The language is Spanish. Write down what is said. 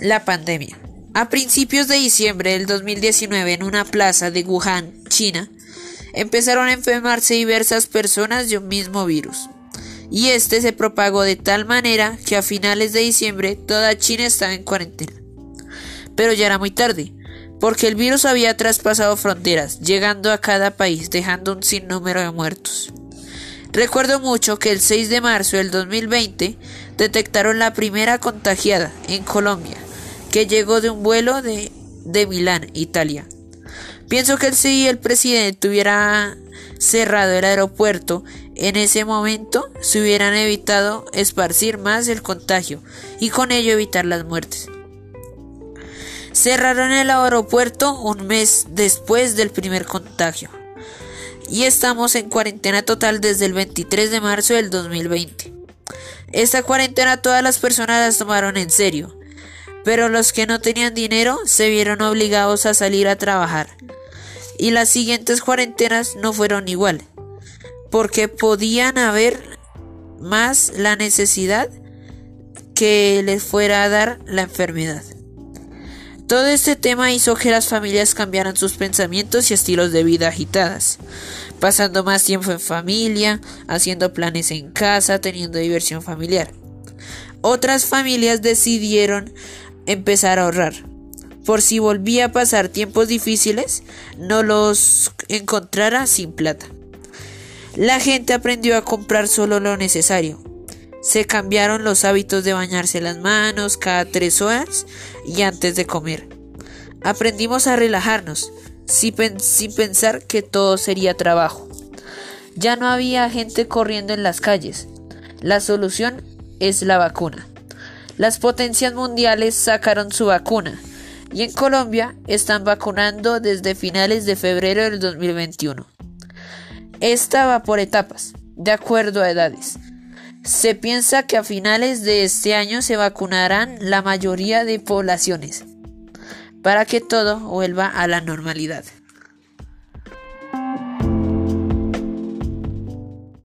la pandemia. A principios de diciembre del 2019, en una plaza de Wuhan, China, empezaron a enfermarse diversas personas de un mismo virus, y este se propagó de tal manera que a finales de diciembre toda China estaba en cuarentena. Pero ya era muy tarde, porque el virus había traspasado fronteras, llegando a cada país, dejando un sinnúmero de muertos. Recuerdo mucho que el 6 de marzo del 2020 detectaron la primera contagiada en Colombia, que llegó de un vuelo de Milán, Italia. Pienso que si el presidente hubiera cerrado el aeropuerto en ese momento, se hubieran evitado esparcir más el contagio y con ello evitar las muertes. Cerraron el aeropuerto un mes después del primer contagio y estamos en cuarentena total desde el 23 de marzo del 2020. Esta cuarentena todas las personas las tomaron en serio, pero los que no tenían dinero se vieron obligados a salir a trabajar. Y las siguientes cuarentenas no fueron igual, porque podían haber más la necesidad que les fuera a dar la enfermedad. Todo este tema hizo que las familias cambiaran sus pensamientos y estilos de vida agitadas, pasando más tiempo en familia, haciendo planes en casa, teniendo diversión familiar. Otras familias decidieron empezar a ahorrar, por si volvía a pasar tiempos difíciles, no los encontrara sin plata. La gente aprendió a comprar solo lo necesario. Se cambiaron los hábitos de bañarse las manos cada 3 horas y antes de comer. Aprendimos a relajarnos, sin pensar que todo sería trabajo. Ya no había gente corriendo en las calles. La solución es la vacuna. Las potencias mundiales sacaron su vacuna y en Colombia están vacunando desde finales de febrero del 2021. Esta va por etapas, de acuerdo a edades. Se piensa que a finales de este año se vacunarán la mayoría de poblaciones para que todo vuelva a la normalidad.